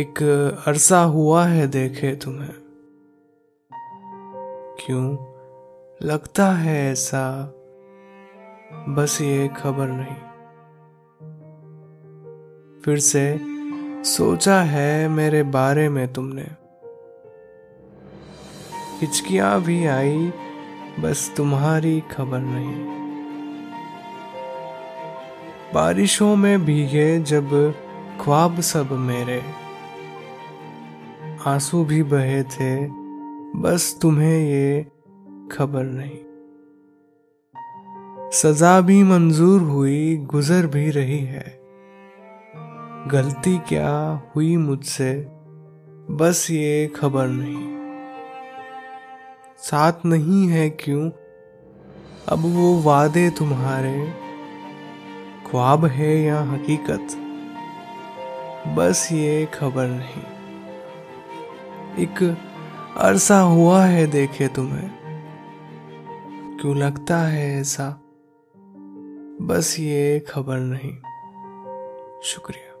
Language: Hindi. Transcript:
एक अरसा हुआ है देखे तुम्हें, क्यों लगता है ऐसा, बस ये खबर नहीं। फिर से सोचा है मेरे बारे में तुमने, हिचकियां भी आई बस तुम्हारी खबर नहीं। बारिशों में भीगे जब ख्वाब सब मेरे, आंसू भी बहे थे बस तुम्हें ये खबर नहीं। सजा भी मंजूर हुई गुजर भी रही है, गलती क्या हुई मुझसे बस ये खबर नहीं। साथ नहीं है क्यों अब वो वादे तुम्हारे, ख्वाब है या हकीकत बस ये खबर नहीं। एक अरसा हुआ है देखे तुम्हें, क्यों लगता है ऐसा, बस ये खबर नहीं। शुक्रिया।